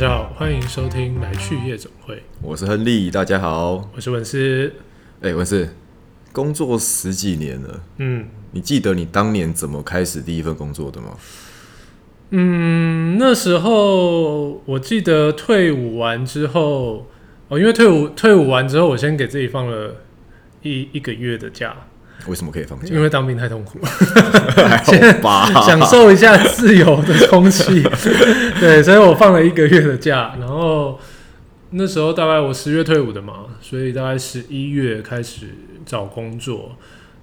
家好，欢迎收听来去夜总会。我是亨利，大家好。我是文思。文思，工作10几年了，你记得你当年怎么开始第一份工作的吗？那时候我记得退伍完之后，因为退伍完之后，我先给自己放了一个月的假。为什么可以放假？因为当兵太痛苦了，还好吧，享受一下自由的空气。对，所以我放了1个月的假，然后那时候大概我10月退伍的嘛，所以大概11月开始找工作。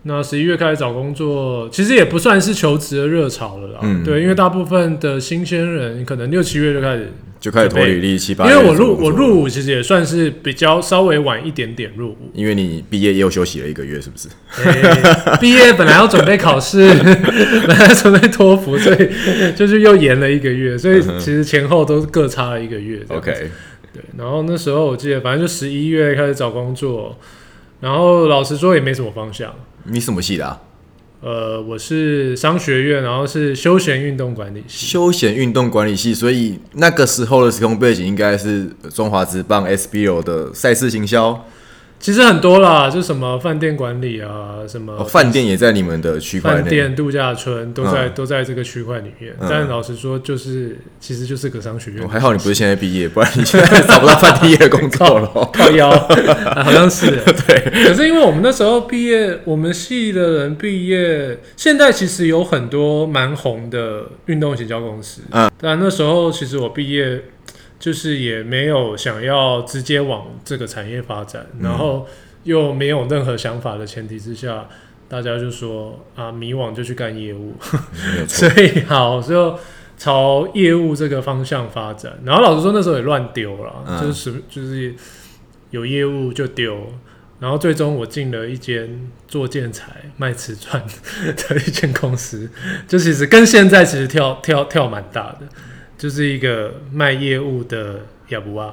那11月开始找工作，其实也不算是求职的热潮了啦。对，因为大部分的新鲜人可能6、7月就开始投履历，7、8月。因为我入伍其实也算是比较稍微晚一点点入伍，因为你毕业又休息了1个月，是不是？毕业本来要准备考试，本来要准备托福，所以就是又延了1个月，所以其实前后都各差了1个月。OK， 对。然后那时候我记得，反正就11月开始找工作，然后老实说也没什么方向。你什么系的啊？我是商学院，然后是休闲运动管理系。休闲运动管理系，所以那个时候的时空背景应该是中华职棒 SBL 的赛事行销。其实很多啦，就什么饭店管理啊，什么饭店也在你们的区块内，饭店、度假村都在这个区块里面。但老实说，其实就是个商学院。还好你不是现在毕业，不然你现在找不到饭店的工作了。靠腰、好像是对。可是因为我们那时候毕业，我们系的人毕业，现在其实有很多蛮红的运动行销公司。但那时候其实我毕业，就是也没有想要直接往这个产业发展，然后又没有任何想法的前提之下，大家就说啊，迷惘就去干业务，所以好就朝业务这个方向发展。然后老实说那时候也乱丢啦，就是有业务就丢。然后最终我进了一间做建材卖瓷砖的一间公司，就其实跟现在其实跳蛮大的。就是一个卖业务的亚布啊，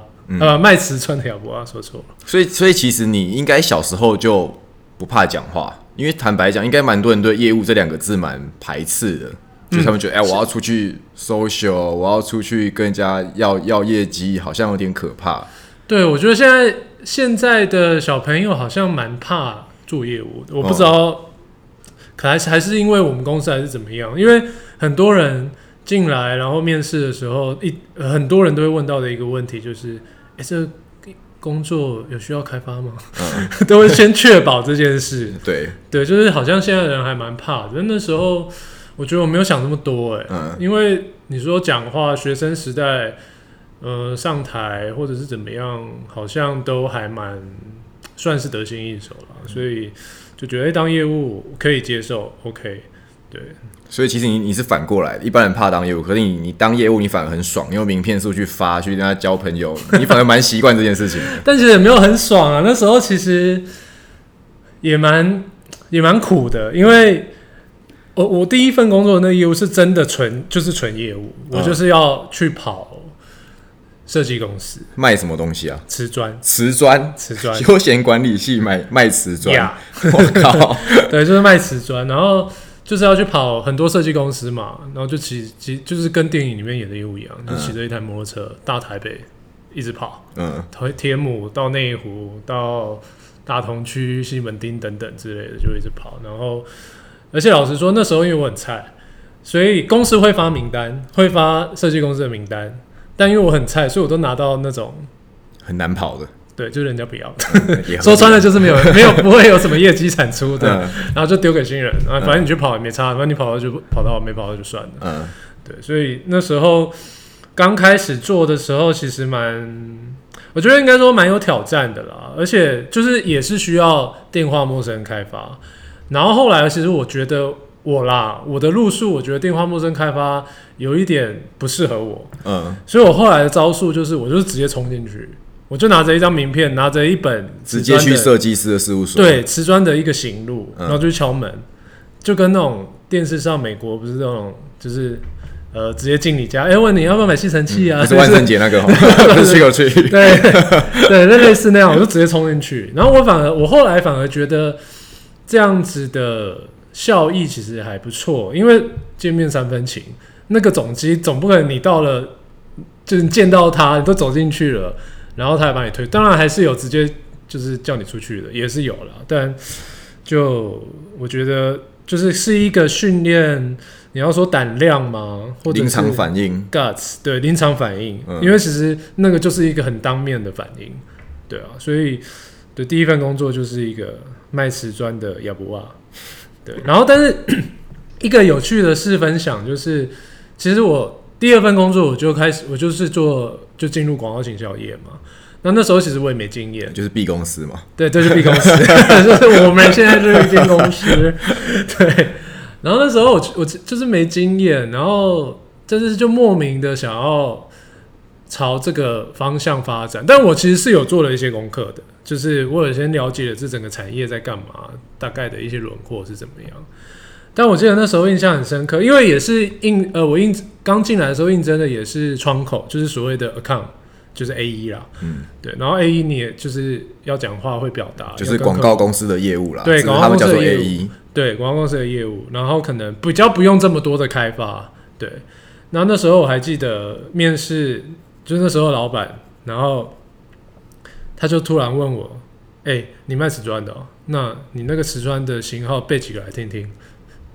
卖瓷砖的亚布啊，说错了。所以其实你应该小时候就不怕讲话，因为坦白讲，应该蛮多人对业务这2个字蛮排斥的，就他们觉得，我要出去 social， 我要出去跟人家要业绩，好像有点可怕。对，我觉得现在的小朋友好像蛮怕做业务的，我不知道，可能还是因为我们公司还是怎么样，因为很多人进来，然后面试的时候，很多人都会问到的一个问题就是：这工作有需要开发吗？都会先确保这件事。对，就是好像现在人还蛮怕的。那时候我觉得我没有想那么多，因为你说讲话，学生时代，上台或者是怎么样，好像都还蛮算是得心应手啦，所以就觉得当业务可以接受 ，OK。对，所以其实你是反过来的，一般人怕当业务，可是你当业务你反而很爽，用名片数去发，去跟他交朋友，你反而蛮习惯这件事情的。但其实也没有很爽啊，那时候其实也蛮苦的，因为我第一份工作的那业务是真的纯业务，我就是要去跑设计公司。卖什么东西啊？瓷砖，休闲管理系卖瓷砖。我靠，对，就是卖瓷砖，然后就是要去跑很多设计公司嘛，然后就就是跟电影里面演的业务一样，就骑着一台摩托车，大台北一直跑，铁母到内湖，到大同区、西门町等等之类的，就一直跑。然后，而且老实说，那时候因为我很菜，所以公司会发名单，会发设计公司的名单，但因为我很菜，所以我都拿到那种很难跑的。对，就是人家不要，说穿了就是没有不会有什么业绩产出的，然后就丢给新人啊，反正你去跑也没差，反正你跑到就跑到，没跑到就算了。对，所以那时候刚开始做的时候，其实我觉得应该说蛮有挑战的啦，而且就是也是需要电话陌生开发。然后后来其实我觉得我的路数，我觉得电话陌生开发有一点不适合我，所以我后来的招数就是，我就直接冲进去。我就拿着一张名片，拿着一本，直接去设计师的事务所，对，瓷砖的一个行路，然后就去敲门，就跟那种电视上美国不是那种，就是直接进你家，问你要不要买吸尘器啊，就是万圣节那个哈，去对对，那类似那样，我就直接冲进去。然后我后来反而觉得这样子的效益其实还不错，因为见面3分情，那个总机总不可能你到了。就是你见到他，你都走进去了，然后他也把你推，当然还是有直接就是叫你出去的，也是有啦，但就我觉得就是是一个训练，你要说胆量吗？或者临场反应 ，guts， 对，临场反应、嗯，因为其实那个就是一个很当面的反应，对啊，所以对第一份工作就是一个卖瓷砖的亚布瓦，对，然后但是一个有趣的事分享就是，其实我第二份工作我就是就进入广告行销业嘛。那时候其实我也没经验，就是 B 公司嘛，对，就是 B 公司，就是我们现在就是一间公司，对。然后那时候我就是没经验，然后就是就莫名的想要朝这个方向发展，但我其实是有做了一些功课的，就是我有先了解了这整个产业在干嘛，大概的一些轮廓是怎么样。但我记得那时候印象很深刻，因为也是我刚进来的时候应征的也是窗口，就是所谓的 account。就是 AE 啦，嗯，对，然后 AE 你也就是要讲话会表达，就是广告公司的业务啦，对，广告公司的业务，对，广告公司的业务，然后可能比较不用这么多的开发，对。然后那时候我还记得面试，就是那时候老板，然后他就突然问我，你卖瓷砖的哦，那你那个瓷砖的型号背几个来听听，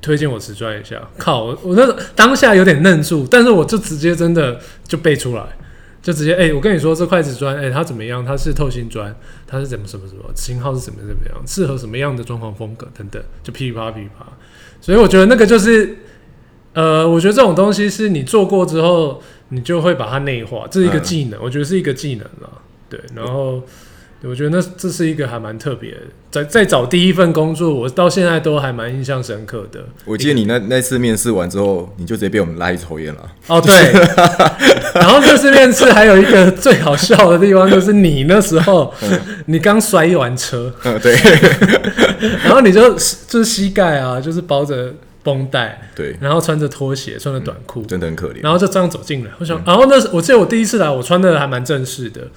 推荐我瓷砖一下。靠，我那当下有点愣住，但是我就直接真的就背出来。就直接我跟你说这块瓷砖它怎么样？它是透心砖，它是怎么什么什么型号是怎么样，适合什么样的装潢风格等等，就噼啪噼啪。所以我觉得那个就是，我觉得这种东西是你做过之后，你就会把它内化，这是一个技能，我觉得是一个技能啦。对，然后我觉得这是一个还蛮特别的，在找第一份工作，我到现在都还蛮印象深刻的。我记得你那次面试完之后，你就直接被我们拉去抽烟了。哦，对。然后那次面试还有一个最好笑的地方，就是你那时候，你刚摔完车，对。然后你就是膝盖啊，就是包着绷带，对，然后穿着拖鞋，穿着短裤，真的很可怜。然后就这样走进来，我想，然后我记得我第一次来，我穿的还蛮正式的。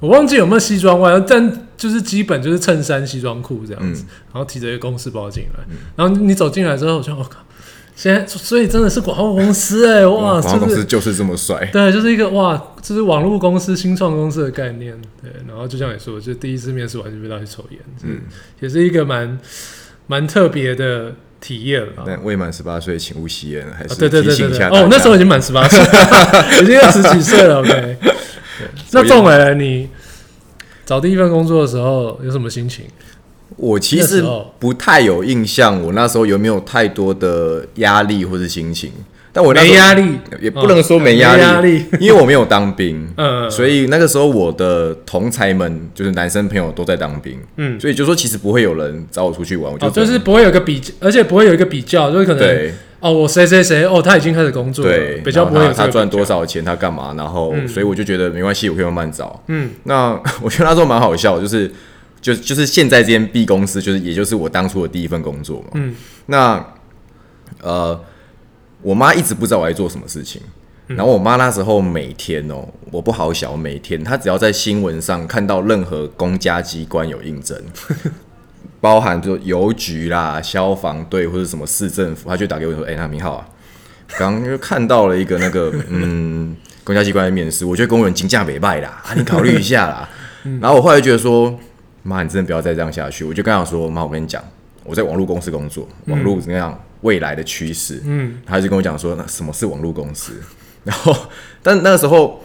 我忘记有没有西装外，但就是基本就是衬衫、西装裤这样子，然后提着一个公事包进来，然后你走进来之后，我就靠，现在所以真的是广告公司哇，广告公司就是这么帅，对，就是一个哇，这是网络公司、新创公司的概念，对，然后就像你说，就第一次面试完就被拉去抽烟，也是一个蛮特别的体验了。但未满18岁请勿吸烟，还是提醒一下大家。哦，那时候已经满18岁，已经20几岁了 ，OK。那仲伟，你找第一份工作的时候有什么心情？我其实不太有印象，我那时候有没有太多的压力或是心情？但我那时候没压力，也不能说没压力，因为我没有当兵，所以那个时候我的同才们就是男生朋友都在当兵，所以就说其实不会有人找我出去玩，我就是不会有一个比较，而且不会有一个比较，就是可能对。我谁谁谁他已经开始工作了，对，比较不会有他赚多少钱，他干嘛，然后所以我就觉得没关系，我可以慢慢找。那我觉得那时候蛮好笑，就是现在这间 B 公司，也就是我当初的第一份工作嘛。那我妈一直不知道我在做什么事情，然后我妈那时候每天我不好想，每天她只要在新闻上看到任何公家机关有应征。包含就邮局啦、消防队或者什么市政府，他就打给我说：“那明浩啊，刚就看到了一个那个公家机关的面试，我觉得公务员金价没败啦，你考虑一下啦。”然后我后来觉得说：“妈，你真的不要再这样下去。”我就跟他说：“妈，我跟你讲，我在网络公司工作，网络怎么样未来的趋势。”他就跟我讲说：“那什么是网络公司？”然后，但那个时候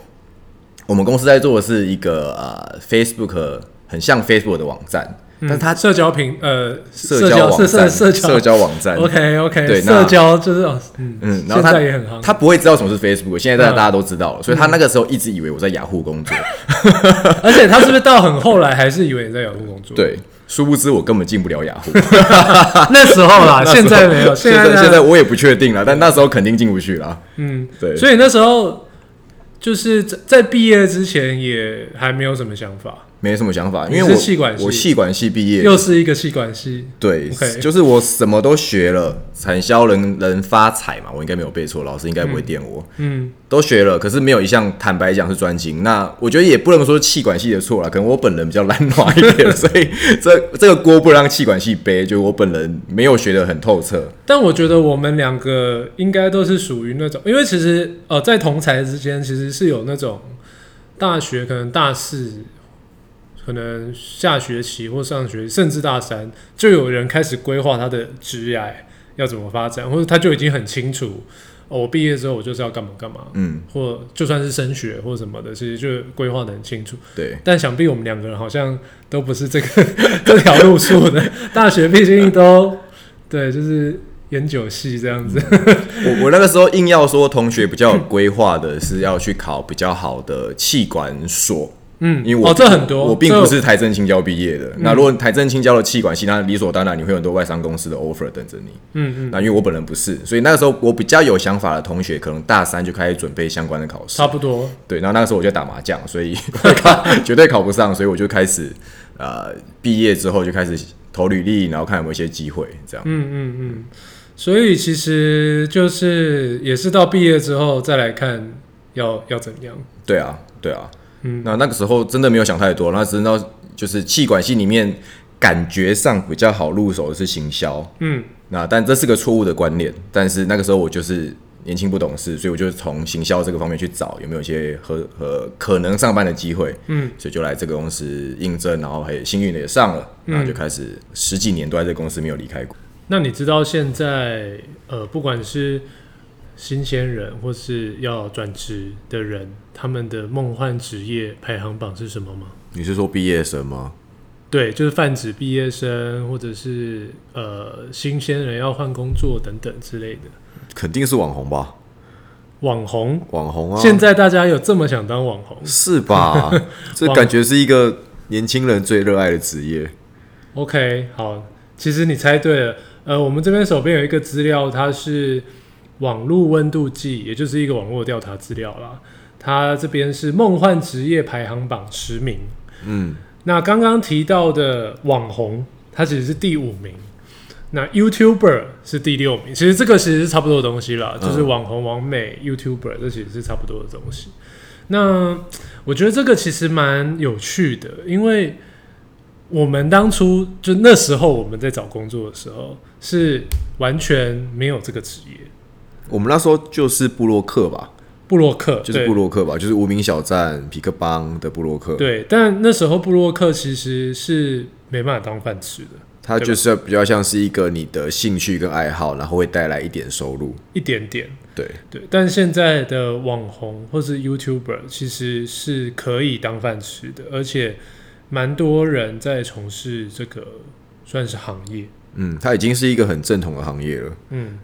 我们公司在做的是一个Facebook 很像 Facebook 的网站。但他社交网站 ，OK， 对，社交就是然后现在也很行，他不会知道什么是 Facebook， 现在大家都知道了，所以他那个时候一直以为我在 Yahoo 工作，而且他是不是到很后来还是以为你在 Yahoo 工作？对，殊不知我根本进不了 Yahoo， 那时候啦，现在没有，现在我也不确定啦，但那时候肯定进不去啦。对，所以那时候就是在毕业之前也还没有什么想法。没什么想法，因为我气管系毕业，又是一个气管系，对， okay. 就是我什么都学了，产销人发财嘛，我应该没有背错，老师应该不会电我，嗯，都学了，可是没有一项坦白讲是专精。那我觉得也不能说气管系的错啦，可能我本人比较懒惰一点，所以这个锅不能让气管系背，就我本人没有学得很透彻。但我觉得我们两个应该都是属于那种，因为其实在同才之间其实是有那种大学可能大四。可能下学期或上学期甚至大三就有人开始规划他的职涯要怎么发展，或者他就已经很清楚我毕业之后我就是要干嘛干嘛，嗯，或就算是升学或什么的，其实就规划得很清楚。对，但想必我们两个人好像都不是这条路数的，大学毕竟都对，就是研究系这样子。我那个时候硬要说同学比较有规划的是要去考比较好的企管所。嗯，因为这很多，我并不是台政清交毕业的。那如果台政清交的企管系，那理所当然你会有很多外商公司的 offer 等着你。嗯嗯。那因为我本人不是，所以那个时候我比较有想法的同学，可能大三就开始准备相关的考试。差不多。对，然后那个时候我就打麻将，所以绝对考不上，所以我就开始毕业之后就开始投履历，然后看有没有一些机会这样。嗯嗯嗯。所以其实就是也是到毕业之后再来看要怎样。对啊，对啊。嗯，那个时候真的没有想太多，那真的就是企管系里面感觉上比较好入手的是行销，嗯，那但这是个错误的观念，但是那个时候我就是年轻不懂事，所以我就从行销这个方面去找有没有一些和可能上班的机会，嗯，所以就来这个公司应征，然后很幸运的也上了，然后就开始十几年都在这个公司没有离开过。那你知道现在不管是新鲜人或是要转职的人，他们的梦幻职业排行榜是什么吗？你是说毕业生吗？对，就是泛指毕业生，或者是新鲜人要换工作等等之类的。肯定是网红吧？网红啊！现在大家有这么想当网红是吧？这感觉是一个年轻人最热爱的职业。OK， 好，其实你猜对了。我们这边手边有一个资料，它是网络温度计，也就是一个网络调查资料啦。它这边是梦幻职业排行榜10名，嗯，那刚刚提到的网红，它其实是第5名，那 YouTuber 是第6名。其实这个其实是差不多的东西啦，就是网红、网美、YouTuber 这其实是差不多的东西。那我觉得这个其实蛮有趣的，因为我们当初就那时候我们在找工作的时候，是完全没有这个职业。我们那时候就是部落客吧，就是无名小站、痞客邦的部落客。对，但那时候部落客其实是没办法当饭吃的，它就是比较像是一个你的兴趣跟爱好，然后会带来一点收入，一点点。对对，但现在的网红或是 YouTuber 其实是可以当饭吃的，而且蛮多人在从事这个算是行业。嗯，它已经是一个很正统的行业了。嗯。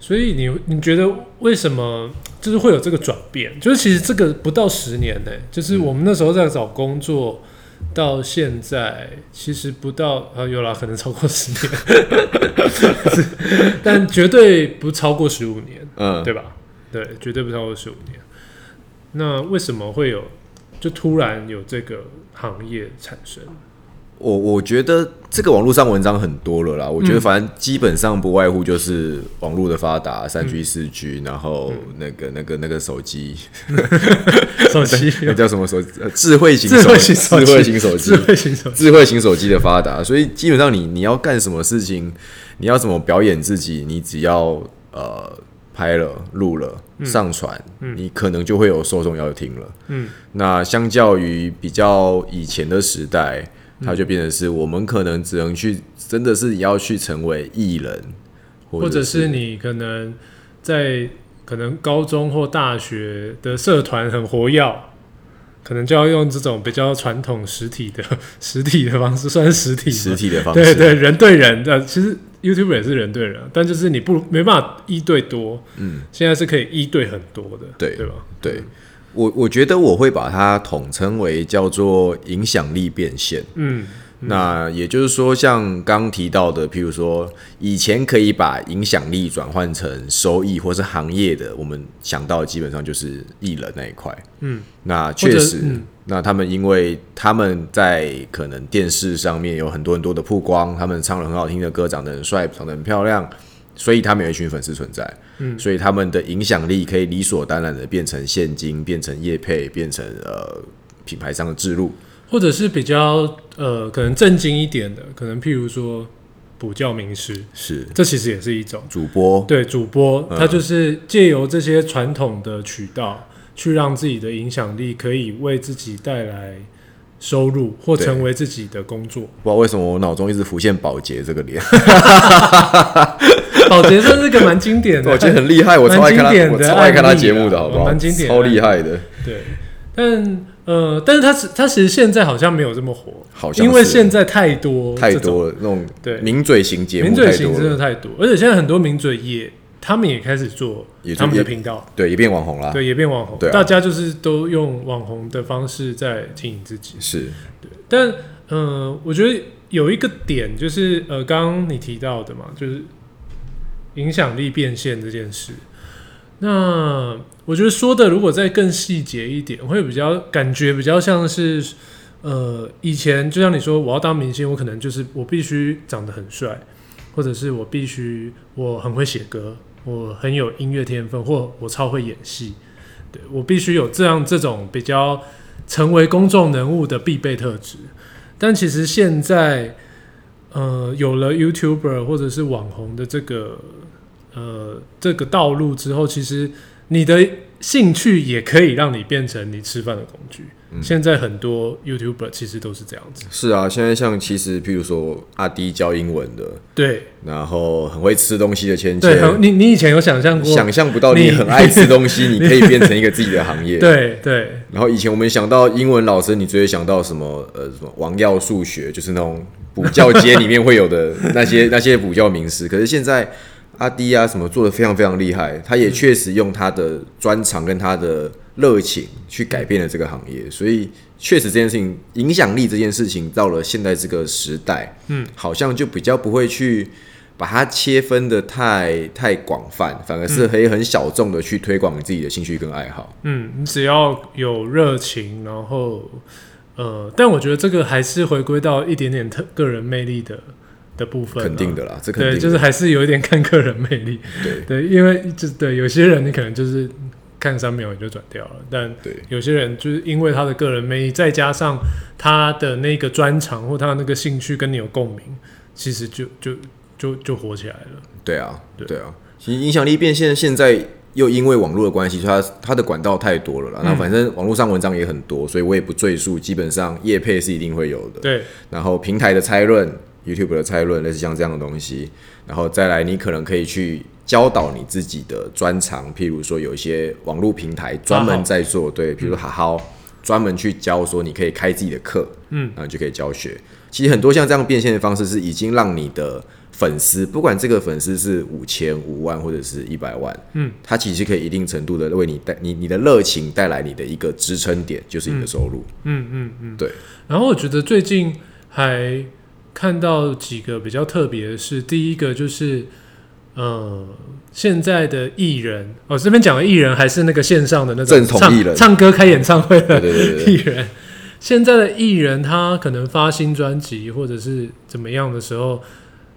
所以你觉得为什么就是会有这个转变？就是其实这个不到10年欸，就是我们那时候在找工作到现在，其实不到有啦，可能超过10年，但绝对不超过15年，嗯，对吧？对，绝对不超过15年。那为什么会有就突然有这个行业产生？我觉得这个网络上文章很多了啦，我觉得反正基本上不外乎就是网络的发达，3G、4G，然后那个手机那叫什么手机？智慧型手机的发达，所以基本上你要干什么事情，你要怎么表演自己，你只要拍了、录了、上传，你可能就会有受众要听了。嗯，那相较于比较以前的时代。它就变成是我们可能只能去，真的是要去成为艺人，或者是你可能在可能高中或大学的社团很活跃，可能就要用这种比较传统实体的方式，算是实体的方式，对 对，人对人的。其实 YouTube 也是人对人，但就是你没办法一对多，嗯，现在是可以一对很多的，对对吧？对。我觉得我会把它统称为叫做影响力变现。嗯，那也就是说像刚提到的，譬如说以前可以把影响力转换成收益或是行业的，我们想到的基本上就是艺人那一块。嗯，那确实，那他们因为他们在可能电视上面有很多的曝光，他们唱了很好听的歌，长得很帅，长得很漂亮，所以他们有一群粉丝存在，所以他们的影响力可以理所当然的变成现金，变成业配，变成品牌上的置入，或者是比较可能正经一点的，可能譬如说补教名师，是这其实也是一种主播，对主播，他就是借由这些传统的渠道，去让自己的影响力可以为自己带来收入或成为自己的工作。不知道为什么我脑中一直浮现宝洁这个脸。宝洁算是个蛮经典的，我觉得很厉害，我超爱看他，我超爱看他节目的，好不好？蛮经典的，超厉害的。对，但是他其实现在好像没有这么火，好像因为现在太多了那种名嘴型节目，名嘴型真的太多，而且现在很多名嘴也他们也开始做他们的频道，对，也变网红啦，对，也变网红，大家就是都用网红的方式在经营自己，是对。但我觉得有一个点就是刚刚你提到的嘛，就是影响力变现这件事。那我觉得说的如果再更细节一点，会比较感觉比较像是以前就像你说我要当明星，我可能就是我必须长得很帅，或者是我很会写歌，我很有音乐天分，或我超会演戏，对，我必须有这种比较成为公众人物的必备特质。但其实现在有了 YouTuber 或者是网红的这个道路之后，其实你的兴趣也可以让你变成你吃饭的工具。现在很多 YouTuber 其实都是这样子。是啊，现在像其实譬如说阿滴教英文的，对，然后很会吃东西的芊芊，对，你以前有想象过？想象不到你很爱吃东西，你可以变成一个自己的行业。对对。然后以前我们想到英文老师，你最会想到什么王耀数学，就是那种补教街里面会有的那些补教名师。可是现在阿滴啊什么做得非常非常厉害，他也确实用他的专长跟他的热情去改变了这个行业，所以确实这件事情影响力这件事情到了现在这个时代，好像就比较不会去把它切分的太广泛，反而是可以很小众的去推广自己的兴趣跟爱好。你只要有热情，然后但我觉得这个还是回归到一点点个人魅力的部分，肯定的啦，这肯定的，对，就是还是有一点看个人魅力，对，因为对有些人你可能就是看3秒你就转掉了，但有些人就是因为他的个人魅力，再加上他的那个专长或他那个兴趣跟你有共鸣，其实就火起来了。对啊，对啊，其实影响力变现现在又因为网络的关系，它的管道太多了啦。那反正网络上文章也很多，所以我也不赘述。基本上业配是一定会有的，对，然后平台的拆论。YouTube 的拆论类似像这样的东西，然后再来你可能可以去教导你自己的专长，譬如说有一些网络平台专门在做，对，譬如说哈好专门去教说你可以开自己的课，然后你就可以教学。其实很多像这样变现的方式是已经让你的粉丝，不管这个粉丝是5000、5万或者是100万，它其实可以一定程度的为你的热情带来你的一个支撑点，就是你的收入。对。然后我觉得最近还看到几个比较特别的是，第一个就是，现在的艺人，这边讲的艺人还是那个线上的那种正统艺人，唱歌开演唱会的艺人。对，现在的艺人他可能发新专辑或者是怎么样的时候，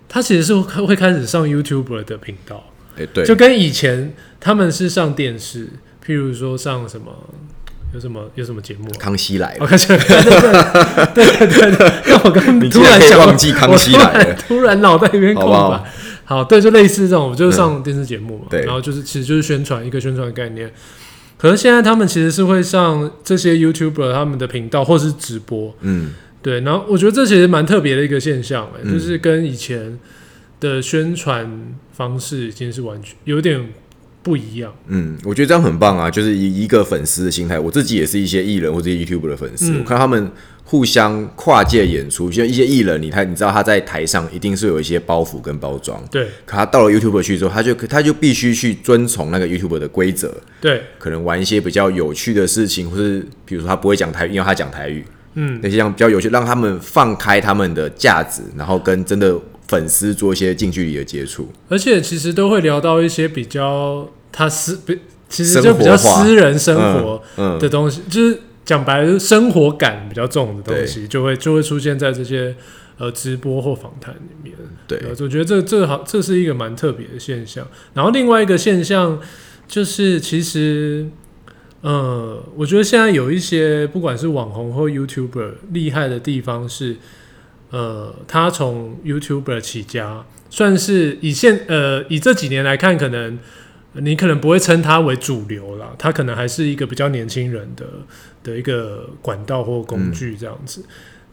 他其实是会开始上 YouTuber 的频道，对，就跟以前他们是上电视，譬如说上什么。有什么节目、啊？康熙来了。对。那我刚突然想忘记康熙来了，突然脑袋一边空白。好，对，就类似这种，我就上电视节目嘛，然后其实就是宣传的概念。可是现在他们其实是会上这些 YouTuber 他们的频道或是直播，对。然后我觉得这其实蛮特别的一个现象，就是跟以前的宣传方式已经是完全有点。不一样，我觉得这样很棒啊！就是以一个粉丝的心态，我自己也是一些艺人或者 YouTuber 的粉丝，我看他们互相跨界演出，像一些艺人你知道他在台上一定是有一些包袱跟包装，对。可他到了 YouTuber 去之后，他就必须去遵从那个 YouTuber 的规则，对。可能玩一些比较有趣的事情，或是比如说他不会讲台语，因为他讲台语，那些比较有趣，让他们放开他们的价值，然后跟真的粉丝做一些近距离的接触。而且其实都会聊到一些比较他其实就比较私人生活的东西，就是讲白了生活感比较重的东西就会出现在这些直播或访谈里面。对，我觉得这是一个蛮特别的现象。然后另外一个现象就是其实我觉得现在有一些不管是网红或 YouTuber 厉害的地方是他从 YouTuber 起家，算是以这几年来看，可能你可能不会称他为主流啦，他可能还是一个比较年轻人的一个管道或工具这样子。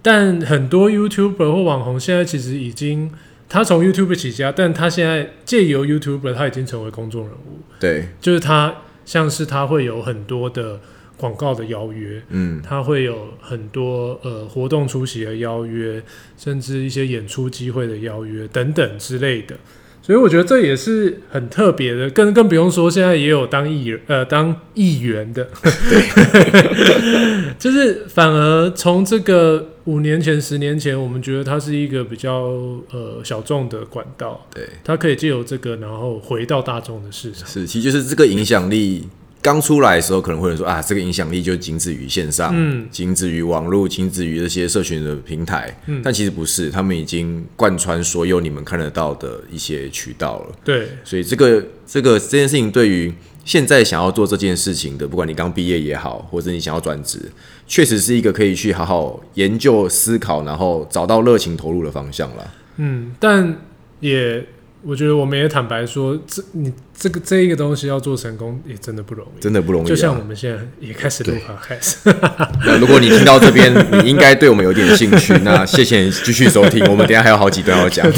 但很多 YouTuber 或网红现在其实已经，他从 YouTuber 起家，但他现在借由 YouTuber 他已经成为公众人物。对，就是他像是他会有很多的广告的邀约，他会有很多活动出席的邀约，甚至一些演出机会的邀约等等之类的。所以我觉得这也是很特别的，更不用说现在也有当议员的，就是反而从这个5年前、10年前，我们觉得它是一个比较小众的管道，对，它可以藉由这个，然后回到大众的市场。是，其实就是这个影响力刚出来的时候，可能会有人说啊，这个影响力就仅止于线上，仅止于网络，仅止于这些社群的平台，但其实不是，他们已经贯穿所有你们看得到的一些渠道了。对，所以这件事情对于现在想要做这件事情的，不管你刚毕业也好，或者你想要转职，确实是一个可以去好好研究、思考，然后找到热情投入的方向啦。但也。我觉得我们也坦白说，这一个东西要做成功也真的不容易，真的不容易、啊。就像我们现在也开始录 podcast， 如果你听到这边，你应该对我们有点兴趣。那谢谢你继续收听，我们等一下还有好几段要讲。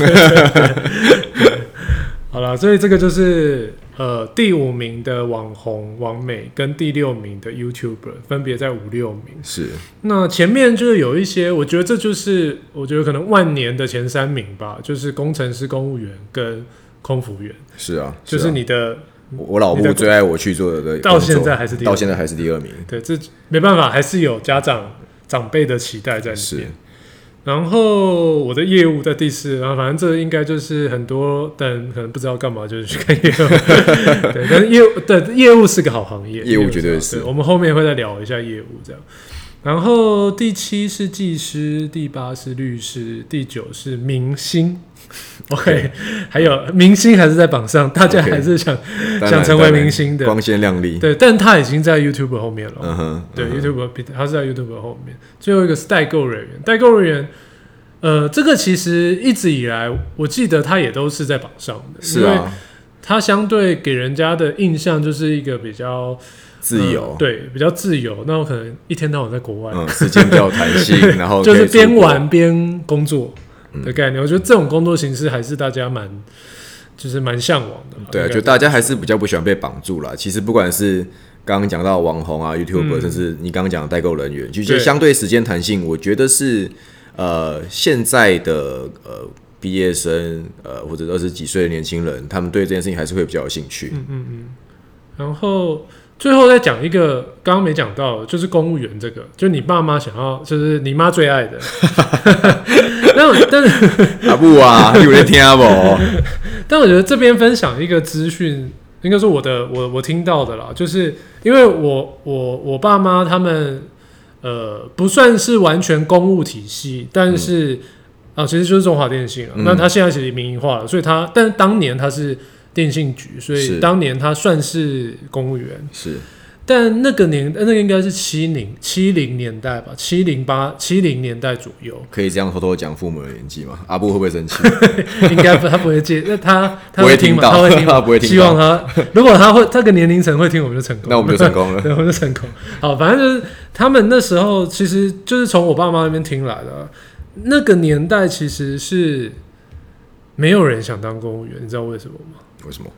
好了，所以这个就是第5名的网红网美跟第6名的 YouTuber 分别在5、6名。是。那前面就是有一些，我觉得这就是我觉得可能万年的前3名吧，就是工程师、公务员跟空服员。是啊，就是你的。我老婆最爱我去做的，到现在还是第2名。对，这没办法，还是有家长长辈的期待在里面。是。然后我的业务在第4，然后反正这应该就是很多人可能不知道干嘛，就是去看业务。对，但是业务是个好行业，业务绝对是。对，我们后面会再聊一下业务这样。然后第7是技师，第8是律师，第9是明星。OK， 还有明星还是在榜上，大家还是想成为明星的，光鲜亮丽。对，但他已经在 YouTube 后面了。对， YouTube 他是在 YouTube 后面。最后一个是代购人员，代购人员，这个其实一直以来，我记得他也都是在榜上的，是啊，因为他相对给人家的印象就是一个比较。自由，对，比较自由。那我可能一天到晚在国外，时间比较弹性，然后就是边玩边工作的概念。我觉得这种工作形式还是大家蛮向往的。对啊，就大家还是比较不喜欢被绑住啦。其实不管是刚刚讲到网红啊、YouTuber，甚至你刚刚讲的代购人员，其实相对时间弹性，我觉得是现在的毕业生或者20几岁的年轻人，他们对这件事情还是会比较有兴趣。然后。最后再讲一个刚刚没讲到，就是公务员这个，就你爸妈想要，就是你妈最爱的。但是阿布啊，有人听不？但我觉得这边分享一个资讯，应该说我听到的啦，就是因为我爸妈他们不算是完全公务体系，但是其实就是中华电信啊。那他现在其实民营化了，所以但当年他是。电信局，所以当年他算是公务员。是，但那个应该是70年代吧，70年代左右。可以这样偷偷讲父母的年纪吗？阿布会不会生气？应该他不会接，他会听到，他会听到，不会听到。希望他，如果他会这个年龄层会听，我们就成功。那我们就成功了，对，我们就成功。好，反正就是他们那时候，其实就是从我爸妈那边听来的。那个年代其实是没有人想当公务员，你知道为什么吗？为什么？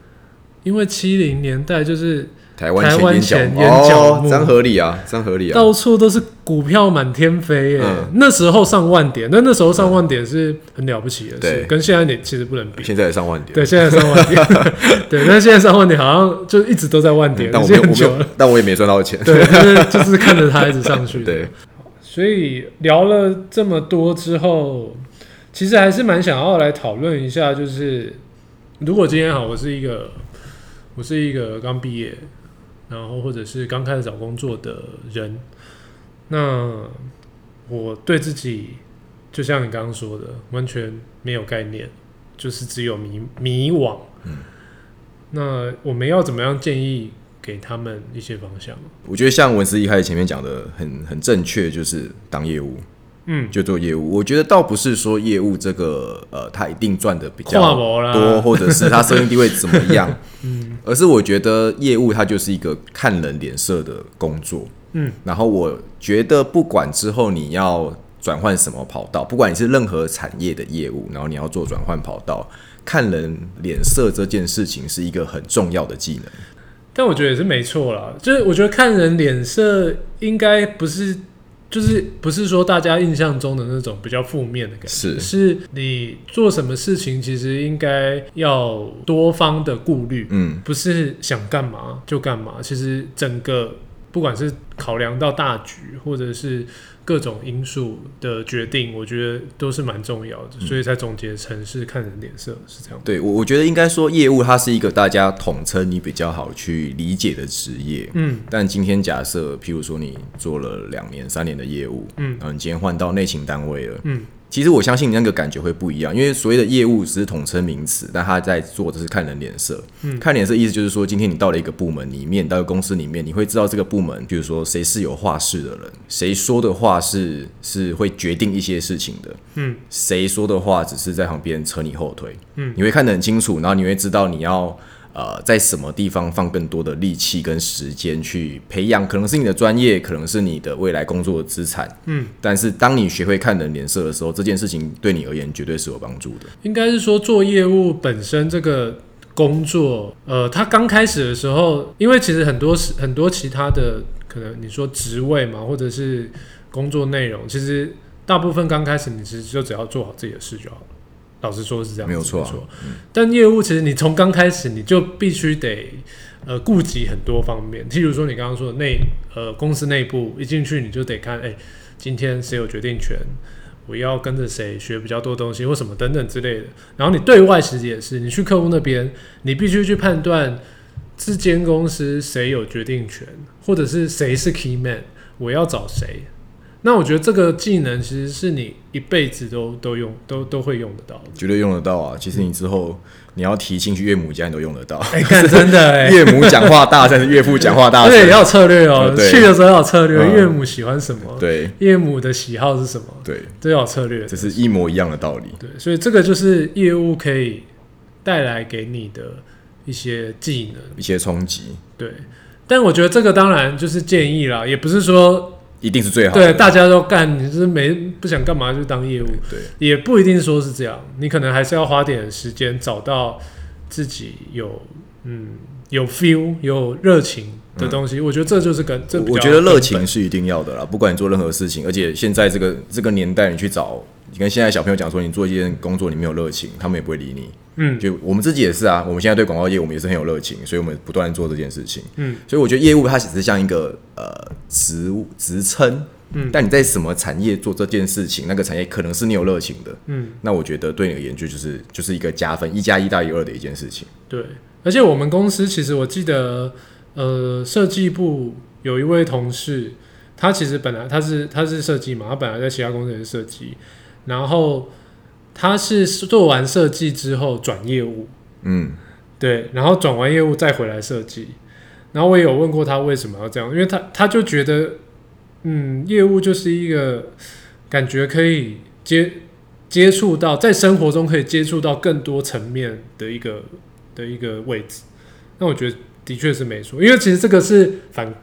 因为70年代就是台湾前烟角木，真合理啊，真合理啊！到处都是股票满天飞耶、那时候上万点，但那时候上万点是很了不起的事，跟现在你其实不能比。现在也上万点，对，现在上万点，对，但现在上万点好像就一直都在万点，但我也没赚到钱，对，就是看着它一直上去。对，所以聊了这么多之后，其实还是蛮想要来讨论一下，就是如果今天好，我是一个刚毕业，然后或者是刚开始找工作的人，那我对自己就像你刚刚说的，完全没有概念，就是只有迷惘。那我们要怎么样建议给他们一些方向？我觉得像文思一开始前面讲的很正确，就是当业务，就做业务。我觉得倒不是说业务这个他一定赚的比较多，或者是他社会地位怎么样、而是我觉得业务它就是一个看人脸色的工作，然后我觉得不管之后你要转换什么跑道，不管你是任何产业的业务，然后你要做转换跑道，看人脸色这件事情是一个很重要的技能。但我觉得也是没错啦，就是我觉得看人脸色应该不是，就是不是说大家印象中的那种比较负面的感觉，是你做什么事情其实应该要多方的顾虑，不是想干嘛就干嘛。其实整个不管是考量到大局，或者是各种因素的决定，我觉得都是蛮重要的，所以才总结成是看人脸色，是这样。对，我觉得应该说业务它是一个大家统称你比较好去理解的职业，但今天假设譬如说你做了2年3年的业务，然后你今天换到内勤单位了，其实我相信你那个感觉会不一样，因为所谓的业务只是统称名词，但他在做的是看人脸色。看脸色意思就是说，今天你到了一个部门里面，到一个公司里面，你会知道这个部门，比如说谁是有话事的人，谁说的话是会决定一些事情的，谁说的话只是在旁边扯你后腿，你会看得很清楚，然后你会知道你要在什么地方放更多的力气跟时间去培养，可能是你的专业，可能是你的未来工作的资产，但是当你学会看人脸色的时候，这件事情对你而言绝对是有帮助的。应该是说做业务本身这个工作，他刚开始的时候，因为其实很多其他的可能你说职位嘛，或者是工作内容，其实大部分刚开始你其实就只要做好自己的事就好了。老实说是这样子，没有错，但业务其实你从刚开始你就必须得顾及很多方面，譬如说你刚刚说的公司内部一进去你就得看，今天谁有决定权，我要跟着谁学比较多东西或什么等等之类的。然后你对外其实也是，你去客户那边，你必须去判断这间公司谁有决定权，或者是谁是 key man， 我要找谁。那我觉得这个技能其实是你一辈子都会用得到的，绝对用得到啊！其实你之后你要提亲去岳母家，你都用得到。看真的岳母讲话大声，岳父讲话大声，对，要策略哦。去的时候要策略，岳母喜欢什么？对，岳母的喜好是什么？对，都要策略。这是一模一样的道理。对，所以这个就是业务可以带来给你的一些技能、一些冲击。对，但我觉得这个当然就是建议啦，也不是说一定是最好的，对，大家都干，你就是不想干嘛就当业务，对，也不一定说是这样，你可能还是要花点时间找到自己有 feel 有热情的东西，我觉得这就是我觉得热情是一定要的啦，不管你做任何事情，而且现在这个年代，你去找，你跟现在小朋友讲说你做一件工作你没有热情，他们也不会理你。就我们自己也是啊，我们现在对广告业我们也是很有热情，所以我们不断做这件事情。所以我觉得业务它只是像一个职称，但你在什么产业做这件事情，那个产业可能是你有热情的，那我觉得对你而言就是一个加分，1+1大于2的一件事情。对，而且我们公司其实我记得，设计部有一位同事，他其实本来他是设计嘛，他本来在其他公司也是设计，然后他是做完设计之后转业务，对，然后转完业务再回来设计。然后我也有问过他为什么要这样，因为他就觉得，业务就是一个感觉可以接触到，在生活中可以接触到更多层面的一个位置。那我觉得的确是没错，因为其实这个是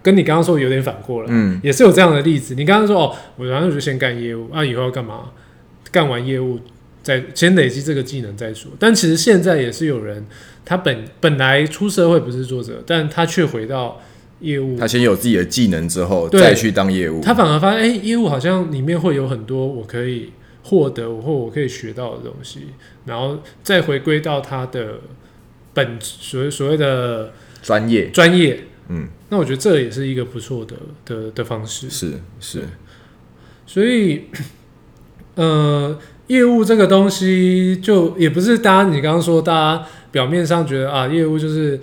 跟你刚刚说有点反过了，也是有这样的例子。你刚刚说我然后就先干业务，以后要干嘛？干完业务再先累积这个技能再说。但其实现在也是有人，他本来出社会不是作者，但他却回到业务，他先有自己的技能之后再去当业务，他反而发现业务好像里面会有很多我可以获得或我可以学到的东西，然后再回归到他的所谓的专业。那我觉得这也是一个不错的方式。是是。所以业务这个东西就也不是大家你刚刚说大家表面上觉得啊业务就是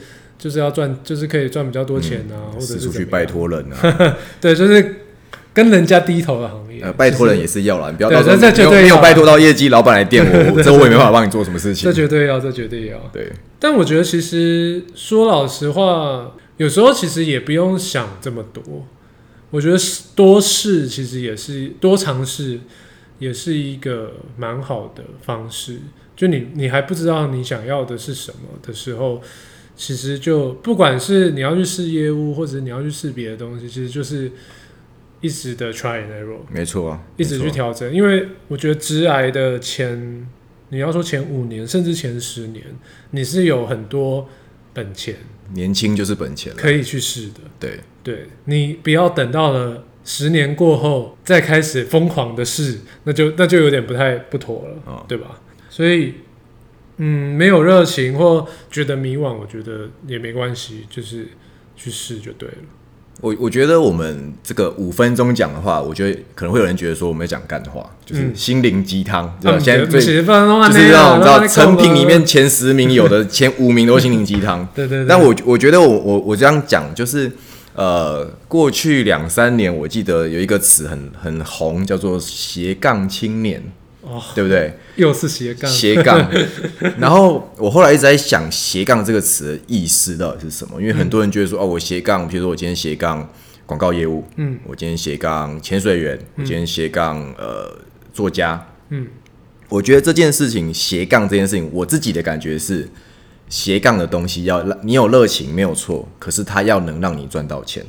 要赚，就是可以赚比较多钱啊，或者是出去拜托人啊，对，就是跟人家低头的行业，拜托人也是要啦，你不要到时候没有拜托到业绩，老板来电我，这我也没办法帮你做什么事情，这绝对要。对，但我觉得其实说老实话，有时候其实也不用想这么多，我觉得多试其实也是多尝试，也是一个蛮好的方式。就你还不知道你想要的是什么的时候，其实就不管是你要去试业务，或者你要去试别的东西，其实就是一直的 try and error， 没错啊，一直去调整。因为我觉得职涯的你要说前5年，甚至前10年，你是有很多本钱，年轻就是本钱可以去试的。对，你不要等到了10年过后再开始疯狂的试，那就有点不妥了，哦，对吧？所以。没有热情或觉得迷惘，我觉得也没关系，就是去试就对了。我觉得我们这个5分钟讲的话，我觉得可能会有人觉得说我们在讲干话，就是心灵鸡汤，对吧？现在最就是让你知道成品里面前10名有的前5名都是心灵鸡汤。对。但我觉得我这样讲就是过去2-3年我记得有一个词很红，叫做斜杠青年。哦，对不对？又是斜杠。然后我后来一直在想斜杠这个词的意思到底是什么，因为很多人觉得说，我斜杠，比如说我今天斜杠广告业务，我今天斜杠潜水员，我今天斜杠作家，我觉得这件事情斜杠这件事情，我自己的感觉是斜杠的东西要你有热情没有错，可是它要能让你赚到钱，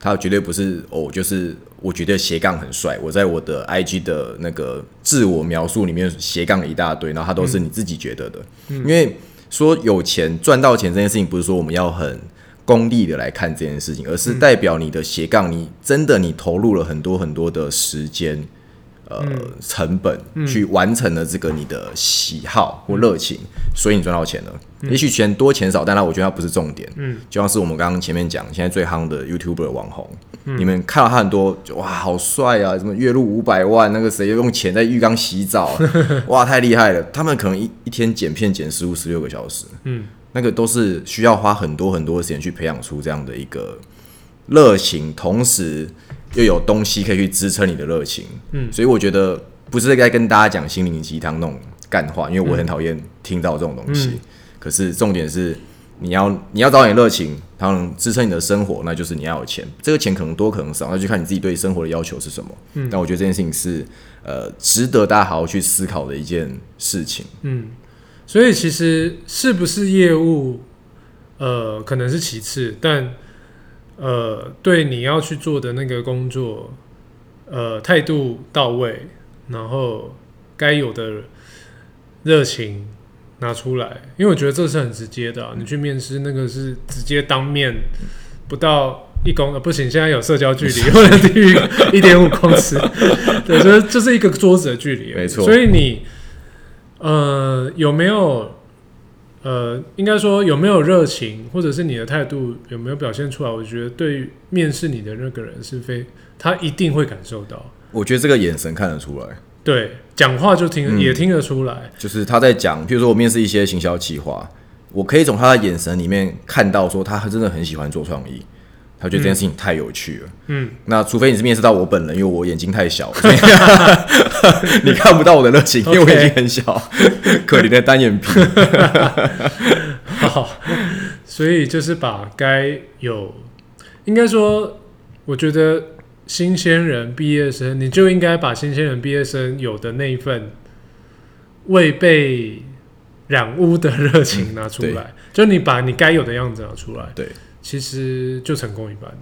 它绝对不是就是。我觉得斜杠很帅，我在我的 IG 的那个自我描述里面斜杠了一大堆，然后它都是你自己觉得的。因为说有钱赚到钱这件事情，不是说我们要很功利的来看这件事情，而是代表你的斜杠，你真的你投入了很多很多的时间、成本去完成了这个你的喜好或热情，所以你赚到钱了。也许钱多钱少，但我觉得它不是重点。就像是我们刚刚前面讲，现在最夯的 YouTuber 网红，你们看到他很多哇，好帅啊，什么月入500万，那个谁用钱在浴缸洗澡，哇，太厉害了。他们可能一天剪片剪15-16个小时，那个都是需要花很多很多时间去培养出这样的一个热情，同时又有东西可以去支撑你的热情。所以我觉得不是在跟大家讲心灵鸡汤那种干话，因为我很讨厌听到这种东西。可是重点是你要找点热情，它能支撑你的生活，那就是你要有钱。这个钱可能多可能少，那就看你自己对生活的要求是什么。但我觉得这件事情是值得大家好好去思考的一件事情。所以其实是不是业务可能是其次，但对你要去做的那个工作态度到位，然后该有的热情拿出来，因为我觉得这是很直接的，你去面试那个是直接当面，不到1公尺，不行，现在有社交距离，或者低于1.5公尺，对，就是一个桌子的距离，没错。所以你有没有应该说有没有热情，或者是你的态度有没有表现出来？我觉得对于面试你的那个人是非，他一定会感受到。我觉得这个眼神看得出来。对，讲话就也听得出来，就是他在讲，譬如说我面试一些行销企划，我可以从他的眼神里面看到说他真的很喜欢做创意，他觉得这件事情太有趣了。那除非你是面试到我本人，因为我眼睛太小，你看不到我的热情，因为我眼睛很小，可怜的单眼皮。好，所以就是把该有，应该说，我觉得。新鲜人毕业生，你就应该把新鲜人毕业生有的那一份未被染污的热情拿出来，就你把你该有的样子拿出来，对，其实就成功一半。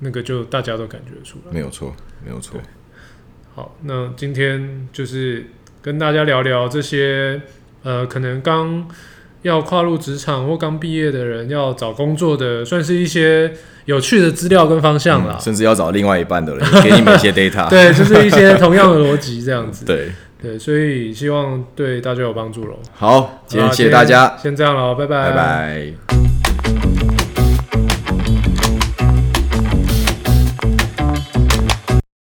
那个就大家都感觉出来，没有错。好，那今天就是跟大家聊聊这些可能刚要跨入职场或刚毕业的人要找工作的，算是一些有趣的资料跟方向啦，甚至要找另外一半的人给你们一些 data， 对，就是一些同样的逻辑这样子。对，所以希望对大家有帮助咯。好，今天谢谢大家，先这样咯，拜拜。